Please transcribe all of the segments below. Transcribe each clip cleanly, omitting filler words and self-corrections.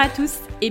Bonjour à tous et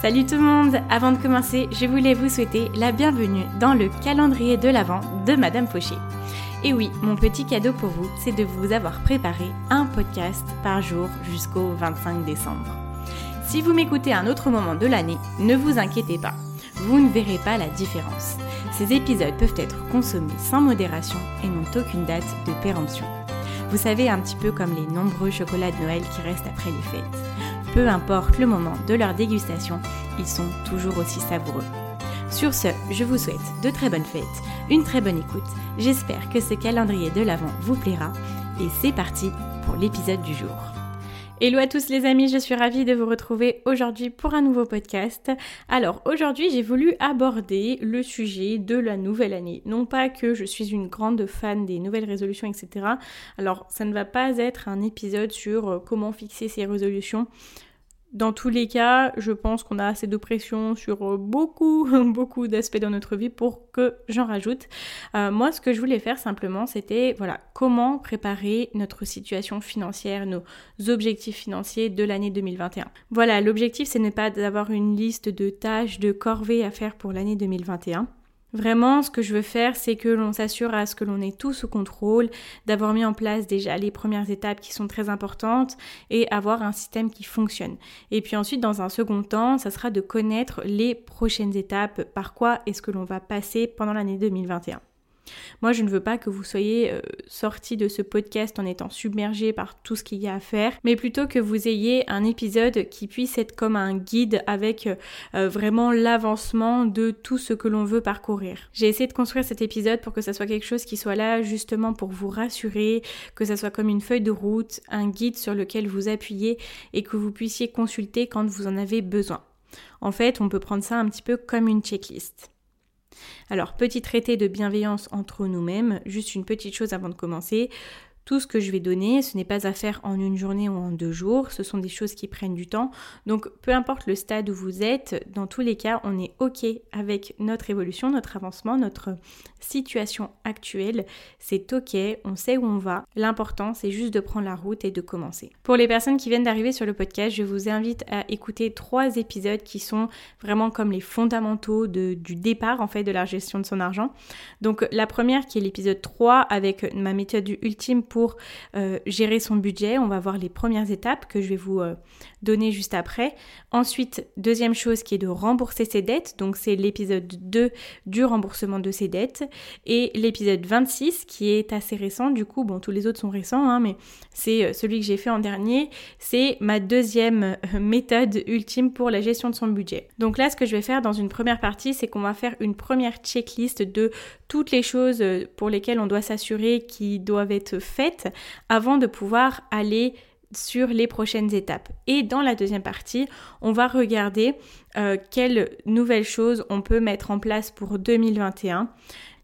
Salut tout le monde! Avant de commencer, je voulais vous souhaiter la bienvenue dans le calendrier de l'Avent de Madame Fauché. Et oui, mon petit cadeau pour vous, c'est de vous avoir préparé un podcast par jour jusqu'au 25 décembre. Si vous m'écoutez à un autre moment de l'année, ne vous inquiétez pas, vous ne verrez pas la différence. Ces épisodes peuvent être consommés sans modération et n'ont aucune date de péremption. Vous savez, un petit peu comme les nombreux chocolats de Noël qui restent après les fêtes. Peu importe le moment de leur dégustation, ils sont toujours aussi savoureux. Sur ce, je vous souhaite de très bonnes fêtes, une très bonne écoute. J'espère que ce calendrier de l'Avent vous plaira. Et c'est parti pour l'épisode du jour. Hello à tous les amis, je suis ravie de vous retrouver aujourd'hui pour un nouveau podcast. Alors aujourd'hui, j'ai voulu aborder le sujet de la nouvelle année. Non pas que je suis une grande fan des nouvelles résolutions, etc. Alors ça ne va pas être un épisode sur comment fixer ses résolutions. Dans tous les cas, je pense qu'on a assez de pression sur beaucoup d'aspects dans notre vie pour que j'en rajoute. Moi, ce que je voulais faire simplement, c'était comment préparer notre situation financière, nos objectifs financiers de l'année 2021. Voilà, l'objectif, ce n'est pas d'avoir une liste de tâches, de corvées à faire pour l'année 2021. Vraiment, ce que je veux faire, c'est que l'on s'assure à ce que l'on ait tout sous contrôle, d'avoir mis en place déjà les premières étapes qui sont très importantes et avoir un système qui fonctionne. Et puis ensuite, dans un second temps, ça sera de connaître les prochaines étapes, par quoi est-ce que l'on va passer pendant l'année 2021. Moi, je ne veux pas que vous soyez sortis de ce podcast en étant submergés par tout ce qu'il y a à faire, mais plutôt que vous ayez un épisode qui puisse être comme un guide avec vraiment l'avancement de tout ce que l'on veut parcourir. J'ai essayé de construire cet épisode pour que ça soit quelque chose qui soit là justement pour vous rassurer, que ça soit comme une feuille de route, un guide sur lequel vous appuyez et que vous puissiez consulter quand vous en avez besoin. En fait, on peut prendre ça un petit peu comme une checklist. Alors, petit traité de bienveillance entre nous-mêmes, juste une petite chose avant de commencer. Tout ce que je vais donner, ce n'est pas à faire en une journée ou en 2 jours, ce sont des choses qui prennent du temps. Donc, peu importe le stade où vous êtes, dans tous les cas, on est OK avec notre évolution, notre avancement, notre situation actuelle. C'est OK, on sait où on va. L'important, c'est juste de prendre la route et de commencer. Pour les personnes qui viennent d'arriver sur le podcast, je vous invite à écouter 3 épisodes qui sont vraiment comme les fondamentaux du départ, en fait, de la gestion de son argent. Donc, la première qui est l'épisode 3 avec ma méthode ultime pour gérer son budget. On va voir les premières étapes que je vais vous donner juste après. Ensuite, deuxième chose qui est de rembourser ses dettes. Donc c'est l'épisode 2 du remboursement de ses dettes. Et l'épisode 26 qui est assez récent. Du coup, bon, tous les autres sont récents, mais c'est celui que j'ai fait en dernier. C'est ma deuxième méthode ultime pour la gestion de son budget. Donc là, ce que je vais faire dans une première partie, c'est qu'on va faire une première checklist de toutes les choses pour lesquelles on doit s'assurer qui doivent être faites avant de pouvoir aller sur les prochaines étapes. Et dans la deuxième partie, on va regarder quelles nouvelles choses on peut mettre en place pour 2021.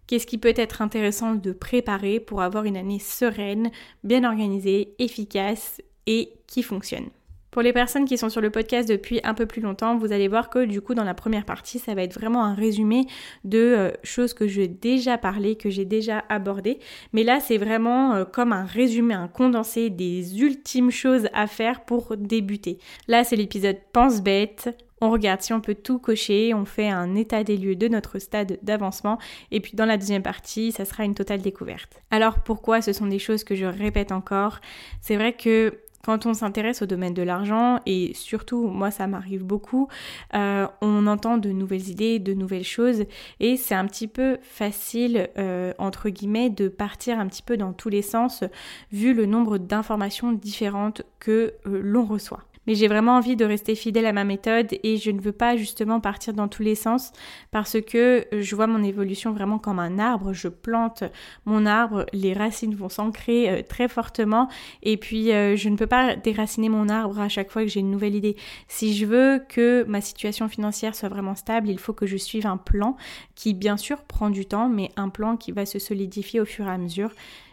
Qu'est-ce qui peut être intéressant de préparer pour avoir une année sereine, bien organisée, efficace et qui fonctionne. Pour les personnes qui sont sur le podcast depuis un peu plus longtemps, vous allez voir que du coup dans la première partie, ça va être vraiment un résumé de choses que j'ai déjà parlé, que j'ai déjà abordé. Mais là, c'est vraiment comme un résumé, un condensé des ultimes choses à faire pour débuter. Là, c'est l'épisode Pense bête. On regarde si on peut tout cocher, on fait un état des lieux de notre stade d'avancement et puis dans la deuxième partie, ça sera une totale découverte. Alors pourquoi ce sont des choses que je répète encore ? C'est vrai que quand on s'intéresse au domaine de l'argent, et surtout, moi ça m'arrive beaucoup, on entend de nouvelles idées, de nouvelles choses, et c'est un petit peu facile, entre guillemets, de partir un petit peu dans tous les sens, vu le nombre d'informations différentes que l'on reçoit. mais j'ai vraiment envie de rester fidèle à ma méthode et je ne veux pas justement partir dans tous les sens parce que je vois mon évolution vraiment comme un arbre. Je plante mon arbre, les racines vont s'ancrer très fortement et puis je ne peux pas déraciner mon arbre à chaque fois que j'ai une nouvelle idée. Si je veux que ma situation financière soit vraiment stable, il faut que je suive un plan qui bien sûr prend du temps, mais un plan qui va se solidifier au fur et à mesure.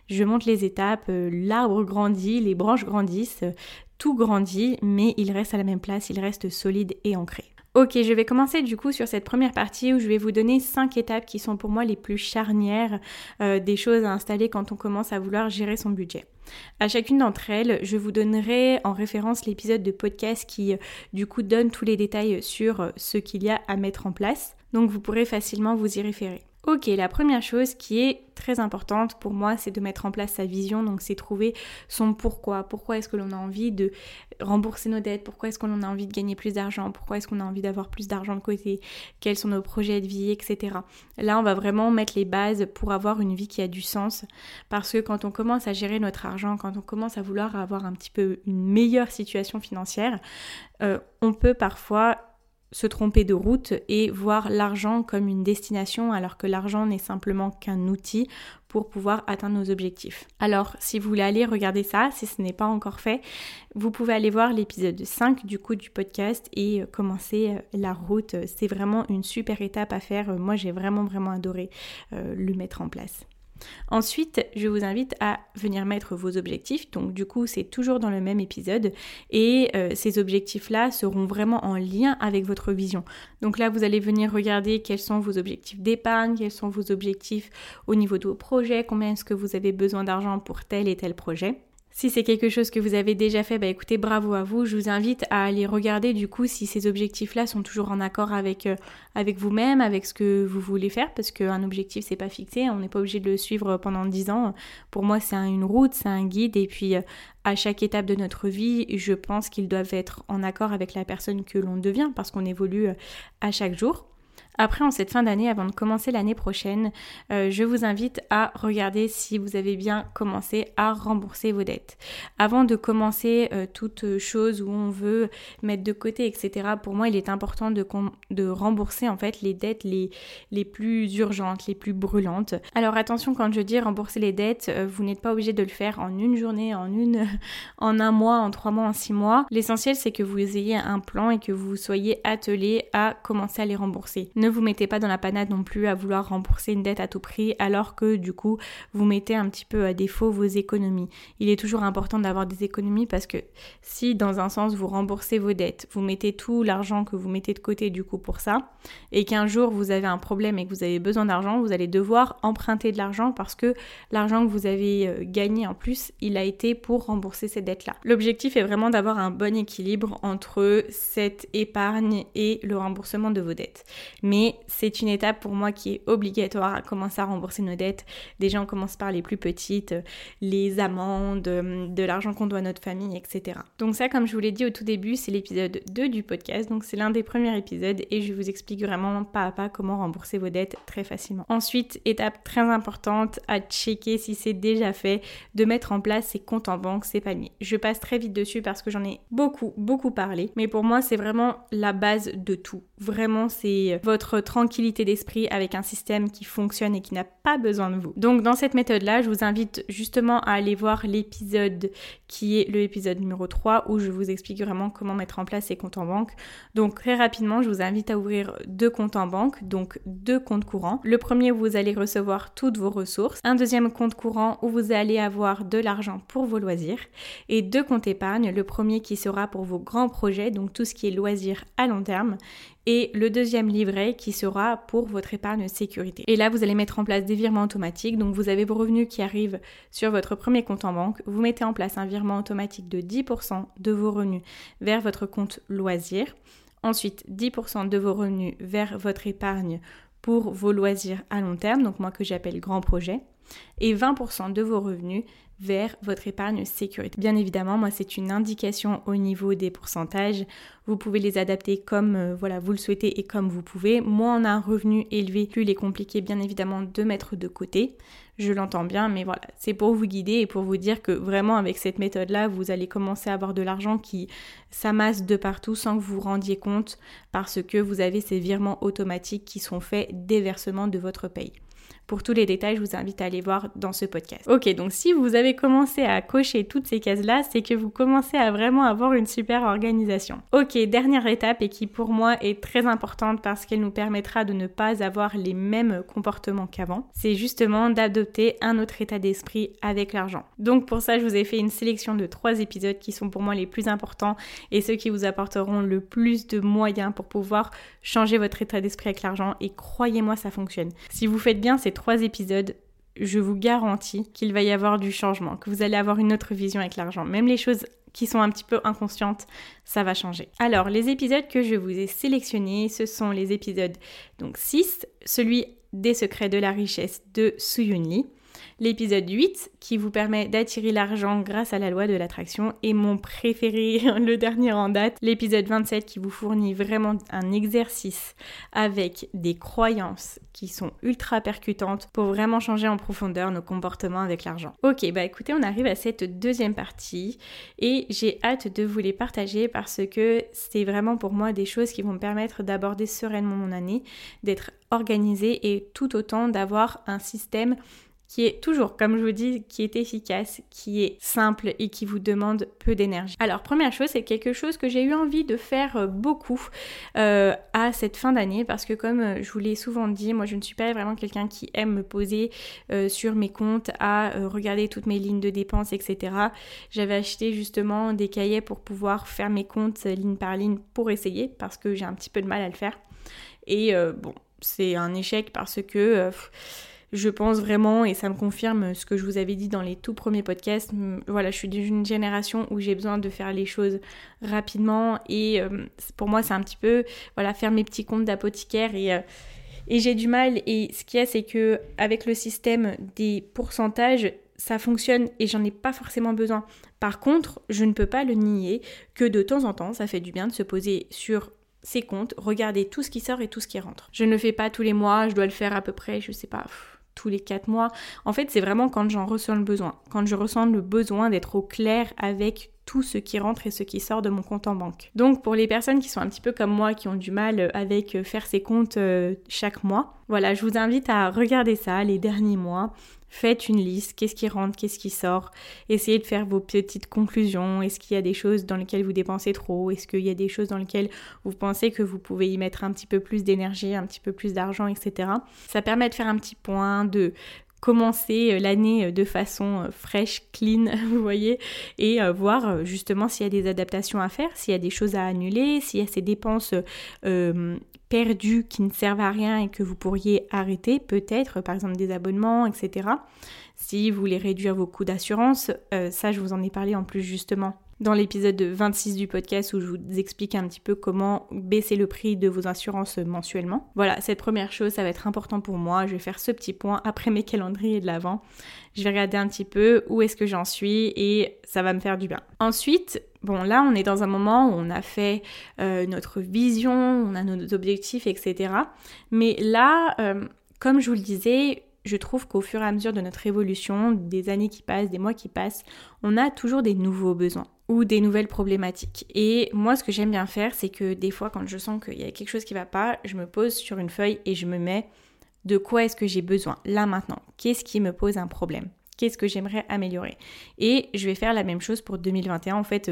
Je monte les étapes, l'arbre grandit, les branches grandissent, tout grandit, mais il reste à la même place, il reste solide et ancré. Ok, je vais commencer du coup sur cette première partie où je vais vous donner 5 étapes qui sont pour moi les plus charnières des choses à installer quand on commence à vouloir gérer son budget. À chacune d'entre elles, je vous donnerai en référence l'épisode de podcast qui du coup donne tous les détails sur ce qu'il y a à mettre en place, donc vous pourrez facilement vous y référer. Ok, la première chose qui est très importante pour moi, c'est de mettre en place sa vision, donc c'est trouver son pourquoi. Pourquoi est-ce que l'on a envie de rembourser nos dettes? Pourquoi est-ce qu'on a envie de gagner plus d'argent? Pourquoi est-ce qu'on a envie d'avoir plus d'argent de côté? Quels sont nos projets de vie, etc. Là, on va vraiment mettre les bases pour avoir une vie qui a du sens, parce que quand on commence à gérer notre argent, quand on commence à vouloir avoir un petit peu une meilleure situation financière, on peut parfois se tromper de route et voir l'argent comme une destination alors que l'argent n'est simplement qu'un outil pour pouvoir atteindre nos objectifs. Alors si vous voulez aller regarder ça, si ce n'est pas encore fait, vous pouvez aller voir l'épisode 5 du coup du podcast et commencer la route. C'est vraiment une super étape à faire. Moi j'ai vraiment adoré le mettre en place. Ensuite, je vous invite à venir mettre vos objectifs, donc du coup c'est toujours dans le même épisode et ces objectifs-là seront vraiment en lien avec votre vision. Donc là vous allez venir regarder quels sont vos objectifs d'épargne, quels sont vos objectifs au niveau de vos projets, combien est-ce que vous avez besoin d'argent pour tel et tel projet. Si c'est quelque chose que vous avez déjà fait, bah écoutez, bravo à vous, je vous invite à aller regarder du coup si ces objectifs-là sont toujours en accord avec vous-même, avec ce que vous voulez faire, parce qu'un objectif c'est pas fixé, on n'est pas obligé de le suivre pendant 10 ans. Pour moi c'est une route, c'est un guide et puis à chaque étape de notre vie, je pense qu'ils doivent être en accord avec la personne que l'on devient parce qu'on évolue à chaque jour. Après, en cette fin d'année, avant de commencer l'année prochaine, je vous invite à regarder si vous avez bien commencé à rembourser vos dettes. Avant de commencer toute chose où on veut mettre de côté, etc., pour moi, il est important de rembourser en fait les dettes les plus urgentes, les plus brûlantes. Alors attention, quand je dis rembourser les dettes, vous n'êtes pas obligé de le faire en une journée, en un mois, en 3 mois, en 6 mois. L'essentiel, c'est que vous ayez un plan et que vous soyez attelé à commencer à les rembourser. Ne vous mettez pas dans la panade non plus à vouloir rembourser une dette à tout prix alors que du coup vous mettez un petit peu à défaut vos économies. Il est toujours important d'avoir des économies parce que si dans un sens vous remboursez vos dettes, vous mettez tout l'argent que vous mettez de côté du coup pour ça et qu'un jour vous avez un problème et que vous avez besoin d'argent, vous allez devoir emprunter de l'argent parce que l'argent que vous avez gagné en plus, il a été pour rembourser ces dettes-là. L'objectif est vraiment d'avoir un bon équilibre entre cette épargne et le remboursement de vos dettes. Mais c'est une étape pour moi qui est obligatoire à commencer à rembourser nos dettes. Déjà, on commence par les plus petites, les amendes, de l'argent qu'on doit à notre famille, etc. Donc ça, comme je vous l'ai dit au tout début, c'est l'épisode 2 du podcast. Donc c'est l'un des premiers épisodes et je vous explique vraiment pas à pas comment rembourser vos dettes très facilement. Ensuite, étape très importante à checker si c'est déjà fait, de mettre en place ses comptes en banque, ses paniers. Je passe très vite dessus parce que j'en ai beaucoup parlé. Mais pour moi, c'est vraiment la base de tout. Vraiment, c'est votre tranquillité d'esprit avec un système qui fonctionne et qui n'a pas besoin de vous. Donc dans cette méthode là, je vous invite justement à aller voir l'épisode qui est l'épisode numéro 3 où je vous explique vraiment comment mettre en place ses comptes en banque. Donc très rapidement, je vous invite à ouvrir 2 comptes en banque, donc 2 comptes courants. Le premier où vous allez recevoir toutes vos ressources, un deuxième compte courant où vous allez avoir de l'argent pour vos loisirs et 2 comptes épargne, le premier qui sera pour vos grands projets, donc tout ce qui est loisirs à long terme, et le deuxième livret qui sera pour votre épargne sécurité. Et là, vous allez mettre en place des virements automatiques. Donc, vous avez vos revenus qui arrivent sur votre premier compte en banque. Vous mettez en place un virement automatique de 10% de vos revenus vers votre compte loisirs. Ensuite, 10% de vos revenus vers votre épargne pour vos loisirs à long terme, donc moi que j'appelle grand projet, et 20% de vos revenus vers votre épargne sécurité. Bien évidemment, moi c'est une indication au niveau des pourcentages. Vous pouvez les adapter comme vous le souhaitez et comme vous pouvez. Moins on a un revenu élevé, plus il est compliqué bien évidemment de mettre de côté. je l'entends bien, mais voilà, c'est pour vous guider et pour vous dire que vraiment avec cette méthode-là, vous allez commencer à avoir de l'argent qui s'amasse de partout sans que vous vous rendiez compte parce que vous avez ces virements automatiques qui sont faits des versements de votre paye. Pour tous les détails, je vous invite à aller voir dans ce podcast. Ok, donc si vous avez commencé à cocher toutes ces cases-là, c'est que vous commencez à vraiment avoir une super organisation. Ok, dernière étape et qui pour moi est très importante parce qu'elle nous permettra de ne pas avoir les mêmes comportements qu'avant, c'est justement d'adopter un autre état d'esprit avec l'argent. Donc pour ça, je vous ai fait une sélection de 3 épisodes qui sont pour moi les plus importants et ceux qui vous apporteront le plus de moyens pour pouvoir changer votre état d'esprit avec l'argent et croyez-moi, ça fonctionne. Si vous faites bien ces 3 épisodes, je vous garantis qu'il va y avoir du changement, que vous allez avoir une autre vision avec l'argent. Même les choses qui sont un petit peu inconscientes, ça va changer. Alors, les épisodes que je vous ai sélectionnés, ce sont les épisodes donc 6, celui des secrets de la richesse de Su Yunli, l'épisode 8 qui vous permet d'attirer l'argent grâce à la loi de l'attraction et mon préféré, le dernier en date, l'épisode 27 qui vous fournit vraiment un exercice avec des croyances qui sont ultra percutantes pour vraiment changer en profondeur nos comportements avec l'argent. Ok, bah écoutez, on arrive à cette deuxième partie et j'ai hâte de vous les partager parce que c'est vraiment pour moi des choses qui vont me permettre d'aborder sereinement mon année, d'être organisée et tout autant d'avoir un système qui est toujours, comme je vous dis, qui est efficace, qui est simple et qui vous demande peu d'énergie. Alors première chose, c'est quelque chose que j'ai eu envie de faire beaucoup à cette fin d'année parce que comme je vous l'ai souvent dit, moi je ne suis pas vraiment quelqu'un qui aime me poser sur mes comptes à regarder toutes mes lignes de dépenses, etc. J'avais acheté justement des cahiers pour pouvoir faire mes comptes ligne par ligne pour essayer parce que j'ai un petit peu de mal à le faire. Et bon, c'est un échec parce que... je pense vraiment, et ça me confirme ce que je vous avais dit dans les tout premiers podcasts, voilà, je suis d'une génération où j'ai besoin de faire les choses rapidement et pour moi c'est un petit peu, voilà, faire mes petits comptes d'apothicaire et j'ai du mal. Et ce qu'il y a, c'est que avec le système des pourcentages, ça fonctionne et j'en ai pas forcément besoin. Par contre, je ne peux pas le nier que de temps en temps, ça fait du bien de se poser sur ses comptes, regarder tout ce qui sort et tout ce qui rentre. Je ne le fais pas tous les mois, je dois le faire à peu près, je sais pas... tous les 4 mois. En fait, c'est vraiment quand j'en ressens le besoin. Quand je ressens le besoin d'être au clair avec tout ce qui rentre et ce qui sort de mon compte en banque. Donc pour les personnes qui sont un petit peu comme moi, qui ont du mal avec faire ses comptes chaque mois, voilà, je vous invite à regarder ça les derniers mois. Faites une liste, qu'est-ce qui rentre, qu'est-ce qui sort. Essayez de faire vos petites conclusions. Est-ce qu'il y a des choses dans lesquelles vous dépensez trop? Est-ce qu'il y a des choses dans lesquelles vous pensez que vous pouvez y mettre un petit peu plus d'énergie, un petit peu plus d'argent, etc. Ça permet de faire un petit point, de commencer l'année de façon fraîche, clean, vous voyez, et voir justement s'il y a des adaptations à faire, s'il y a des choses à annuler, s'il y a ces dépenses... perdues qui ne servent à rien et que vous pourriez arrêter, peut-être par exemple des abonnements, etc. Si vous voulez réduire vos coûts d'assurance, ça je vous en ai parlé en plus justement dans l'épisode 26 du podcast où je vous explique un petit peu comment baisser le prix de vos assurances mensuellement. Voilà, cette première chose, ça va être important pour moi. Je vais faire ce petit point après mes calendriers de l'Avent. Je vais regarder un petit peu où est-ce que j'en suis et ça va me faire du bien. Ensuite, bon là on est dans un moment où on a fait notre vision, on a nos objectifs, etc. Mais là, comme je vous le disais, je trouve qu'au fur et à mesure de notre évolution, des années qui passent, des mois qui passent, on a toujours des nouveaux besoins ou des nouvelles problématiques. Et moi ce que j'aime bien faire, c'est que des fois quand je sens qu'il y a quelque chose qui va pas, je me pose sur une feuille et je me mets de quoi est-ce que j'ai besoin là maintenant, qu'est-ce qui me pose un problème, qu'est-ce que j'aimerais améliorer. Et je vais faire la même chose pour 2021. En fait,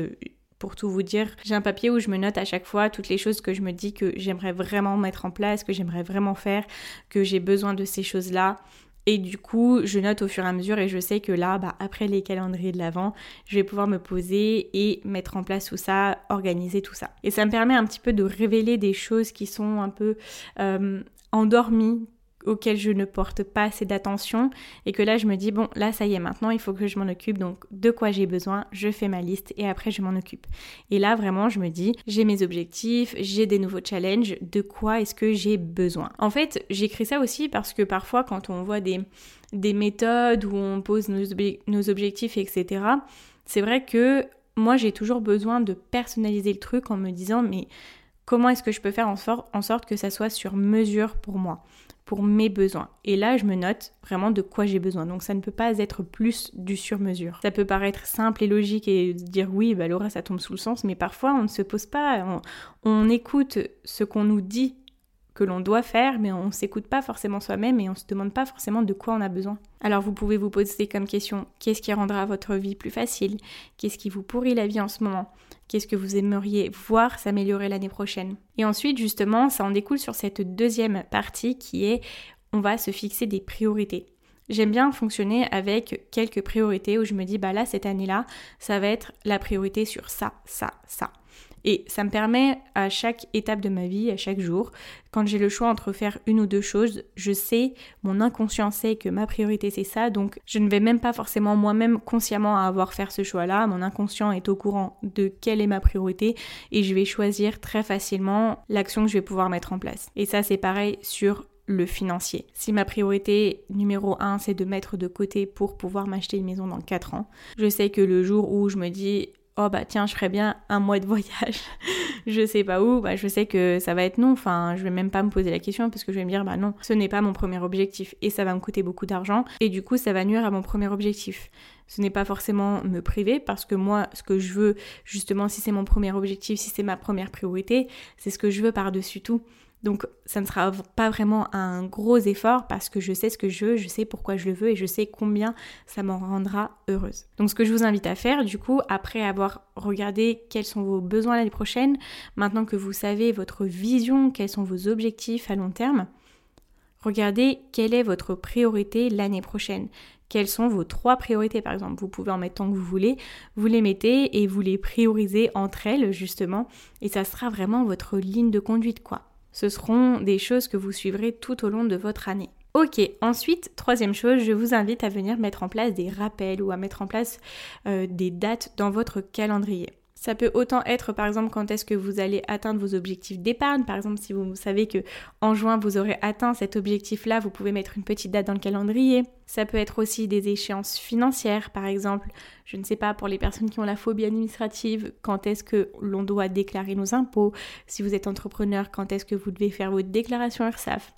pour tout vous dire, j'ai un papier où je me note à chaque fois toutes les choses que je me dis que j'aimerais vraiment mettre en place, que j'aimerais vraiment faire, que j'ai besoin de ces choses-là. Et du coup, je note au fur et à mesure et je sais que là, après les calendriers de l'Avent, je vais pouvoir me poser et mettre en place tout ça, organiser tout ça. Et ça me permet un petit peu de révéler des choses qui sont un peu endormies, auxquelles je ne porte pas assez d'attention et que là je me dis bon là ça y est maintenant il faut que je m'en occupe, donc de quoi j'ai besoin, je fais ma liste et après je m'en occupe. Et là vraiment je me dis j'ai mes objectifs, j'ai des nouveaux challenges, de quoi est-ce que j'ai besoin. En fait j'écris ça aussi parce que parfois quand on voit des méthodes où on pose nos objectifs, etc. c'est vrai que moi j'ai toujours besoin de personnaliser le truc en me disant mais comment est-ce que je peux faire en sorte que ça soit sur mesure pour moi, pour mes besoins. Et là, je me note vraiment de quoi j'ai besoin. Donc ça ne peut pas être plus du sur-mesure. Ça peut paraître simple et logique et dire oui, bah Laura, ça tombe sous le sens, mais parfois on ne se pose pas, on écoute ce qu'on nous dit que l'on doit faire, mais on ne s'écoute pas forcément soi-même et on ne se demande pas forcément de quoi on a besoin. Alors vous pouvez vous poser comme question, qu'est-ce qui rendra votre vie plus facile ? Qu'est-ce qui vous pourrit la vie en ce moment ? Qu'est-ce que vous aimeriez voir s'améliorer l'année prochaine ? Et ensuite, justement, ça en découle sur cette deuxième partie qui est on va se fixer des priorités. J'aime bien fonctionner avec quelques priorités où je me dis bah là, cette année-là, ça va être la priorité sur ça, ça, ça. Et ça me permet à chaque étape de ma vie, à chaque jour, quand j'ai le choix entre faire une ou deux choses, je sais, mon inconscient sait que ma priorité c'est ça, donc je ne vais même pas forcément moi-même consciemment avoir fait ce choix-là, mon inconscient est au courant de quelle est ma priorité et je vais choisir très facilement l'action que je vais pouvoir mettre en place. Et ça c'est pareil sur le financier. Si ma priorité numéro 1 c'est de mettre de côté pour pouvoir m'acheter une maison dans 4 ans, je sais que le jour où je me dis oh bah tiens, je ferais bien un mois de voyage, je sais pas où, bah je sais que ça va être non, enfin je vais même pas me poser la question parce que je vais me dire bah non, ce n'est pas mon premier objectif et ça va me coûter beaucoup d'argent et du coup ça va nuire à mon premier objectif. Ce n'est pas forcément me priver parce que moi, ce que je veux justement, si c'est mon premier objectif, si c'est ma première priorité, c'est ce que je veux par-dessus tout. Donc ça ne sera pas vraiment un gros effort parce que je sais ce que je veux, je sais pourquoi je le veux et je sais combien ça m'en rendra heureuse. Donc ce que je vous invite à faire du coup, après avoir regardé quels sont vos besoins l'année prochaine, maintenant que vous savez votre vision, quels sont vos objectifs à long terme, regardez quelle est votre priorité l'année prochaine. Quelles sont vos 3 priorités par exemple ? Vous pouvez en mettre tant que vous les mettez et vous les priorisez entre elles justement et ça sera vraiment votre ligne de conduite quoi. Ce seront des choses que vous suivrez tout au long de votre année. Ok, ensuite, 3e chose, je vous invite à venir mettre en place des rappels ou à mettre en place des dates dans votre calendrier. Ça peut autant être par exemple quand est-ce que vous allez atteindre vos objectifs d'épargne, par exemple si vous savez que en juin vous aurez atteint cet objectif-là, vous pouvez mettre une petite date dans le calendrier. Ça peut être aussi des échéances financières, par exemple, je ne sais pas, pour les personnes qui ont la phobie administrative, quand est-ce que l'on doit déclarer nos impôts, si vous êtes entrepreneur, quand est-ce que vous devez faire votre déclaration URSSAF.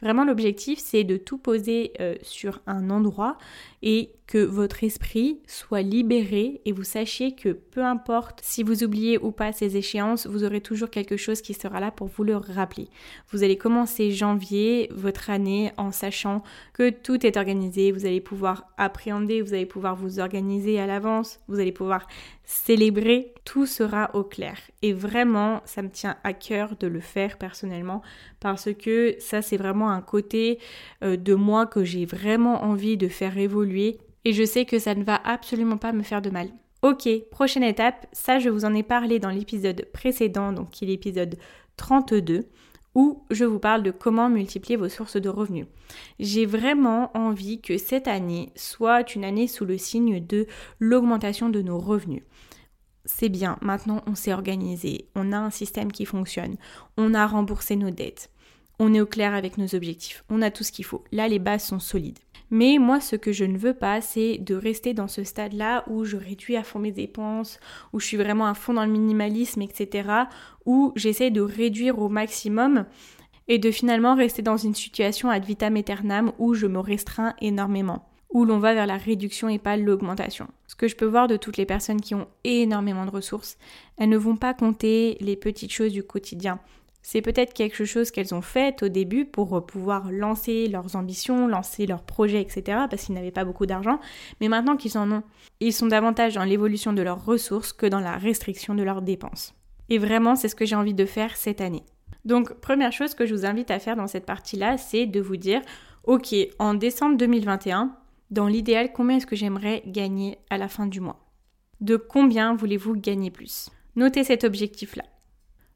Vraiment l'objectif c'est de tout poser sur un endroit et que votre esprit soit libéré et vous sachiez que peu importe si vous oubliez ou pas ces échéances, vous aurez toujours quelque chose qui sera là pour vous le rappeler. Vous allez commencer janvier, votre année, en sachant que tout est organisé, vous allez pouvoir appréhender, vous allez pouvoir vous organiser à l'avance, vous allez pouvoir célébrer, tout sera au clair. Et vraiment, ça me tient à cœur de le faire personnellement parce que ça c'est vraiment un côté de moi que j'ai vraiment envie de faire évoluer. Et je sais que ça ne va absolument pas me faire de mal. Ok, prochaine étape, ça je vous en ai parlé dans l'épisode précédent, donc qui est l'épisode 32, où je vous parle de comment multiplier vos sources de revenus. J'ai vraiment envie que cette année soit une année sous le signe de l'augmentation de nos revenus. C'est bien, maintenant on s'est organisé, on a un système qui fonctionne, on a remboursé nos dettes, on est au clair avec nos objectifs, on a tout ce qu'il faut. Là, les bases sont solides. Mais moi, ce que je ne veux pas, c'est de rester dans ce stade-là où je réduis à fond mes dépenses, où je suis vraiment à fond dans le minimalisme, etc., où j'essaie de réduire au maximum et de finalement rester dans une situation ad vitam aeternam où je me restreins énormément, où l'on va vers la réduction et pas l'augmentation. Ce que je peux voir de toutes les personnes qui ont énormément de ressources, elles ne vont pas compter les petites choses du quotidien. C'est peut-être quelque chose qu'elles ont fait au début pour pouvoir lancer leurs ambitions, lancer leurs projets, etc. parce qu'ils n'avaient pas beaucoup d'argent. Mais maintenant qu'ils en ont, ils sont davantage dans l'évolution de leurs ressources que dans la restriction de leurs dépenses. Et vraiment, c'est ce que j'ai envie de faire cette année. Donc, première chose que je vous invite à faire dans cette partie-là, c'est de vous dire « Ok, en décembre 2021, dans l'idéal, combien est-ce que j'aimerais gagner à la fin du mois ? De combien voulez-vous gagner plus ?» Notez cet objectif-là.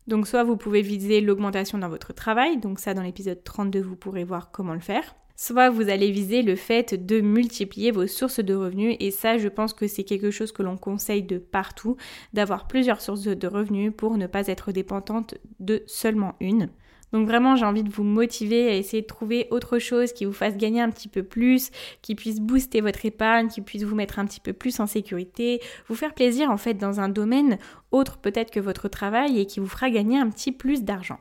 Donc soit vous pouvez viser l'augmentation dans votre travail, donc ça dans l'épisode 32 vous pourrez voir comment le faire. Soit vous allez viser le fait de multiplier vos sources de revenus et ça je pense que c'est quelque chose que l'on conseille de partout, d'avoir plusieurs sources de revenus pour ne pas être dépendante de seulement une. Donc vraiment j'ai envie de vous motiver à essayer de trouver autre chose qui vous fasse gagner un petit peu plus, qui puisse booster votre épargne, qui puisse vous mettre un petit peu plus en sécurité, vous faire plaisir en fait dans un domaine autre peut-être que votre travail et qui vous fera gagner un petit plus d'argent.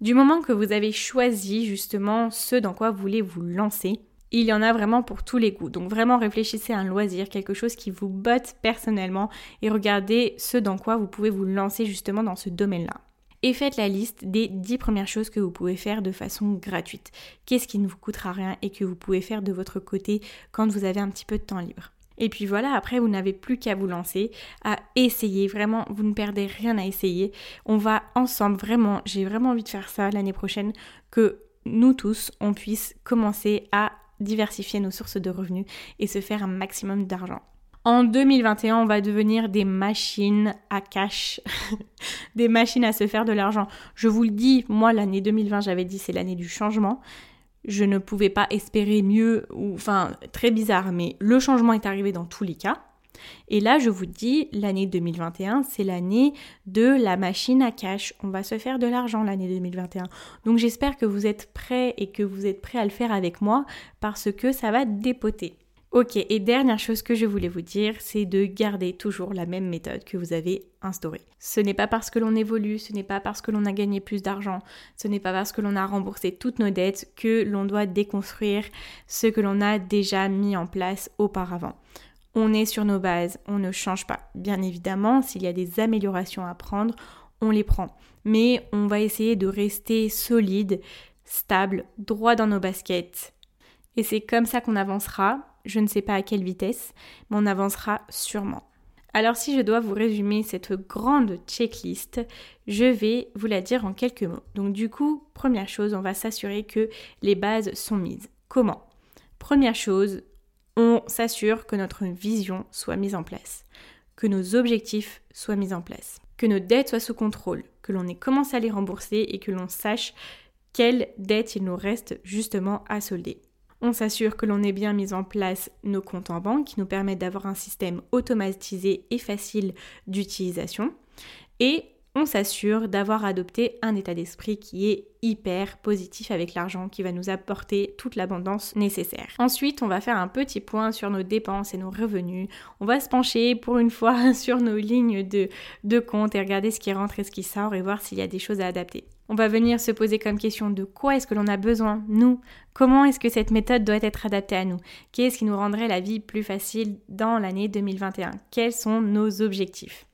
Du moment que vous avez choisi justement ce dans quoi vous voulez vous lancer, il y en a vraiment pour tous les goûts. Donc vraiment réfléchissez à un loisir, quelque chose qui vous botte personnellement et regardez ce dans quoi vous pouvez vous lancer justement dans ce domaine-là. Et faites la liste des 10 premières choses que vous pouvez faire de façon gratuite. Qu'est-ce qui ne vous coûtera rien et que vous pouvez faire de votre côté quand vous avez un petit peu de temps libre. Et puis voilà, après vous n'avez plus qu'à vous lancer, à essayer, vraiment vous ne perdez rien à essayer. On va ensemble, vraiment, j'ai vraiment envie de faire ça l'année prochaine, que nous tous, on puisse commencer à diversifier nos sources de revenus et se faire un maximum d'argent. En 2021, on va devenir des machines à cash, des machines à se faire de l'argent. Je vous le dis, moi l'année 2020, j'avais dit c'est l'année du changement. Je ne pouvais pas espérer mieux, très bizarre, mais le changement est arrivé dans tous les cas. Et là, je vous dis, l'année 2021, c'est l'année de la machine à cash. On va se faire de l'argent l'année 2021. Donc j'espère que vous êtes prêts et que vous êtes prêts à le faire avec moi parce que ça va dépoter. Ok, et dernière chose que je voulais vous dire, c'est de garder toujours la même méthode que vous avez instaurée. Ce n'est pas parce que l'on évolue, ce n'est pas parce que l'on a gagné plus d'argent, ce n'est pas parce que l'on a remboursé toutes nos dettes que l'on doit déconstruire ce que l'on a déjà mis en place auparavant. On est sur nos bases, on ne change pas. Bien évidemment, s'il y a des améliorations à prendre, on les prend. Mais on va essayer de rester solide, stable, droit dans nos baskets. Et c'est comme ça qu'on avancera. Je ne sais pas à quelle vitesse, mais on avancera sûrement. Alors si je dois vous résumer cette grande checklist, je vais vous la dire en quelques mots. Donc du coup, première chose, on va s'assurer que les bases sont mises. Comment ? Première chose, on s'assure que notre vision soit mise en place, que nos objectifs soient mis en place, que nos dettes soient sous contrôle, que l'on ait commencé à les rembourser et que l'on sache quelles dettes il nous reste justement à solder. On s'assure que l'on ait bien mis en place nos comptes en banque qui nous permettent d'avoir un système automatisé et facile d'utilisation. Et on s'assure d'avoir adopté un état d'esprit qui est hyper positif avec l'argent qui va nous apporter toute l'abondance nécessaire. Ensuite, on va faire un petit point sur nos dépenses et nos revenus. On va se pencher pour une fois sur nos lignes de compte et regarder ce qui rentre et ce qui sort et voir s'il y a des choses à adapter. On va venir se poser comme question de quoi est-ce que l'on a besoin, nous ? Comment est-ce que cette méthode doit être adaptée à nous ? Qu'est-ce qui nous rendrait la vie plus facile dans l'année 2021 ? Quels sont nos objectifs ?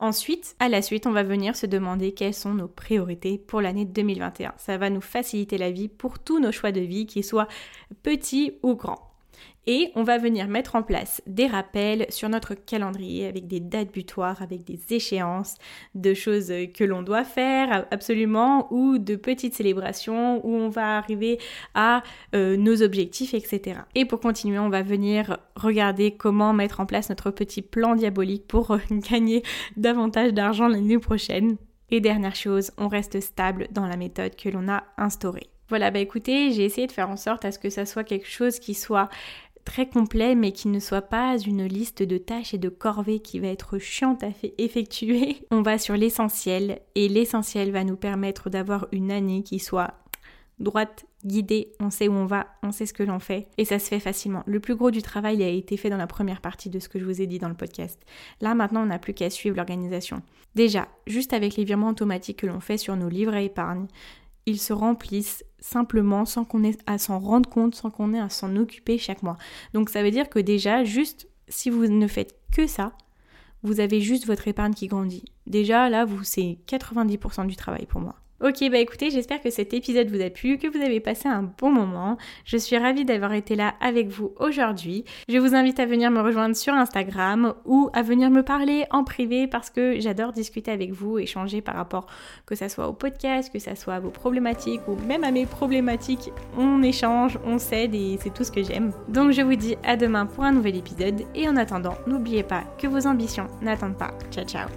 Ensuite, à la suite, on va venir se demander quelles sont nos priorités pour l'année 2021. Ça va nous faciliter la vie pour tous nos choix de vie, qu'ils soient petits ou grands. Et on va venir mettre en place des rappels sur notre calendrier avec des dates butoirs, avec des échéances, de choses que l'on doit faire absolument ou de petites célébrations où on va arriver à nos objectifs, etc. Et pour continuer, on va venir regarder comment mettre en place notre petit plan diabolique pour gagner davantage d'argent l'année prochaine. Et dernière chose, on reste stable dans la méthode que l'on a instaurée. Voilà, bah écoutez, j'ai essayé de faire en sorte à ce que ça soit quelque chose qui soit très complet mais qui ne soit pas une liste de tâches et de corvées qui va être chiante à effectuer. On va sur l'essentiel et l'essentiel va nous permettre d'avoir une année qui soit droite, guidée, on sait où on va, on sait ce que l'on fait et ça se fait facilement. Le plus gros du travail a été fait dans la première partie de ce que je vous ai dit dans le podcast. Là maintenant on n'a plus qu'à suivre l'organisation. Déjà, juste avec les virements automatiques que l'on fait sur nos livrets épargne, ils se remplissent simplement sans qu'on ait à s'en rendre compte, sans qu'on ait à s'en occuper chaque mois. Donc ça veut dire que déjà, juste si vous ne faites que ça, vous avez juste votre épargne qui grandit. Déjà là, c'est 90% du travail pour moi. Ok, bah écoutez, j'espère que cet épisode vous a plu, que vous avez passé un bon moment. Je suis ravie d'avoir été là avec vous aujourd'hui. Je vous invite à venir me rejoindre sur Instagram ou à venir me parler en privé parce que j'adore discuter avec vous, échanger par rapport que ça soit au podcast, que ça soit à vos problématiques ou même à mes problématiques. On échange, on s'aide et c'est tout ce que j'aime. Donc je vous dis à demain pour un nouvel épisode et en attendant, n'oubliez pas que vos ambitions n'attendent pas. Ciao ciao.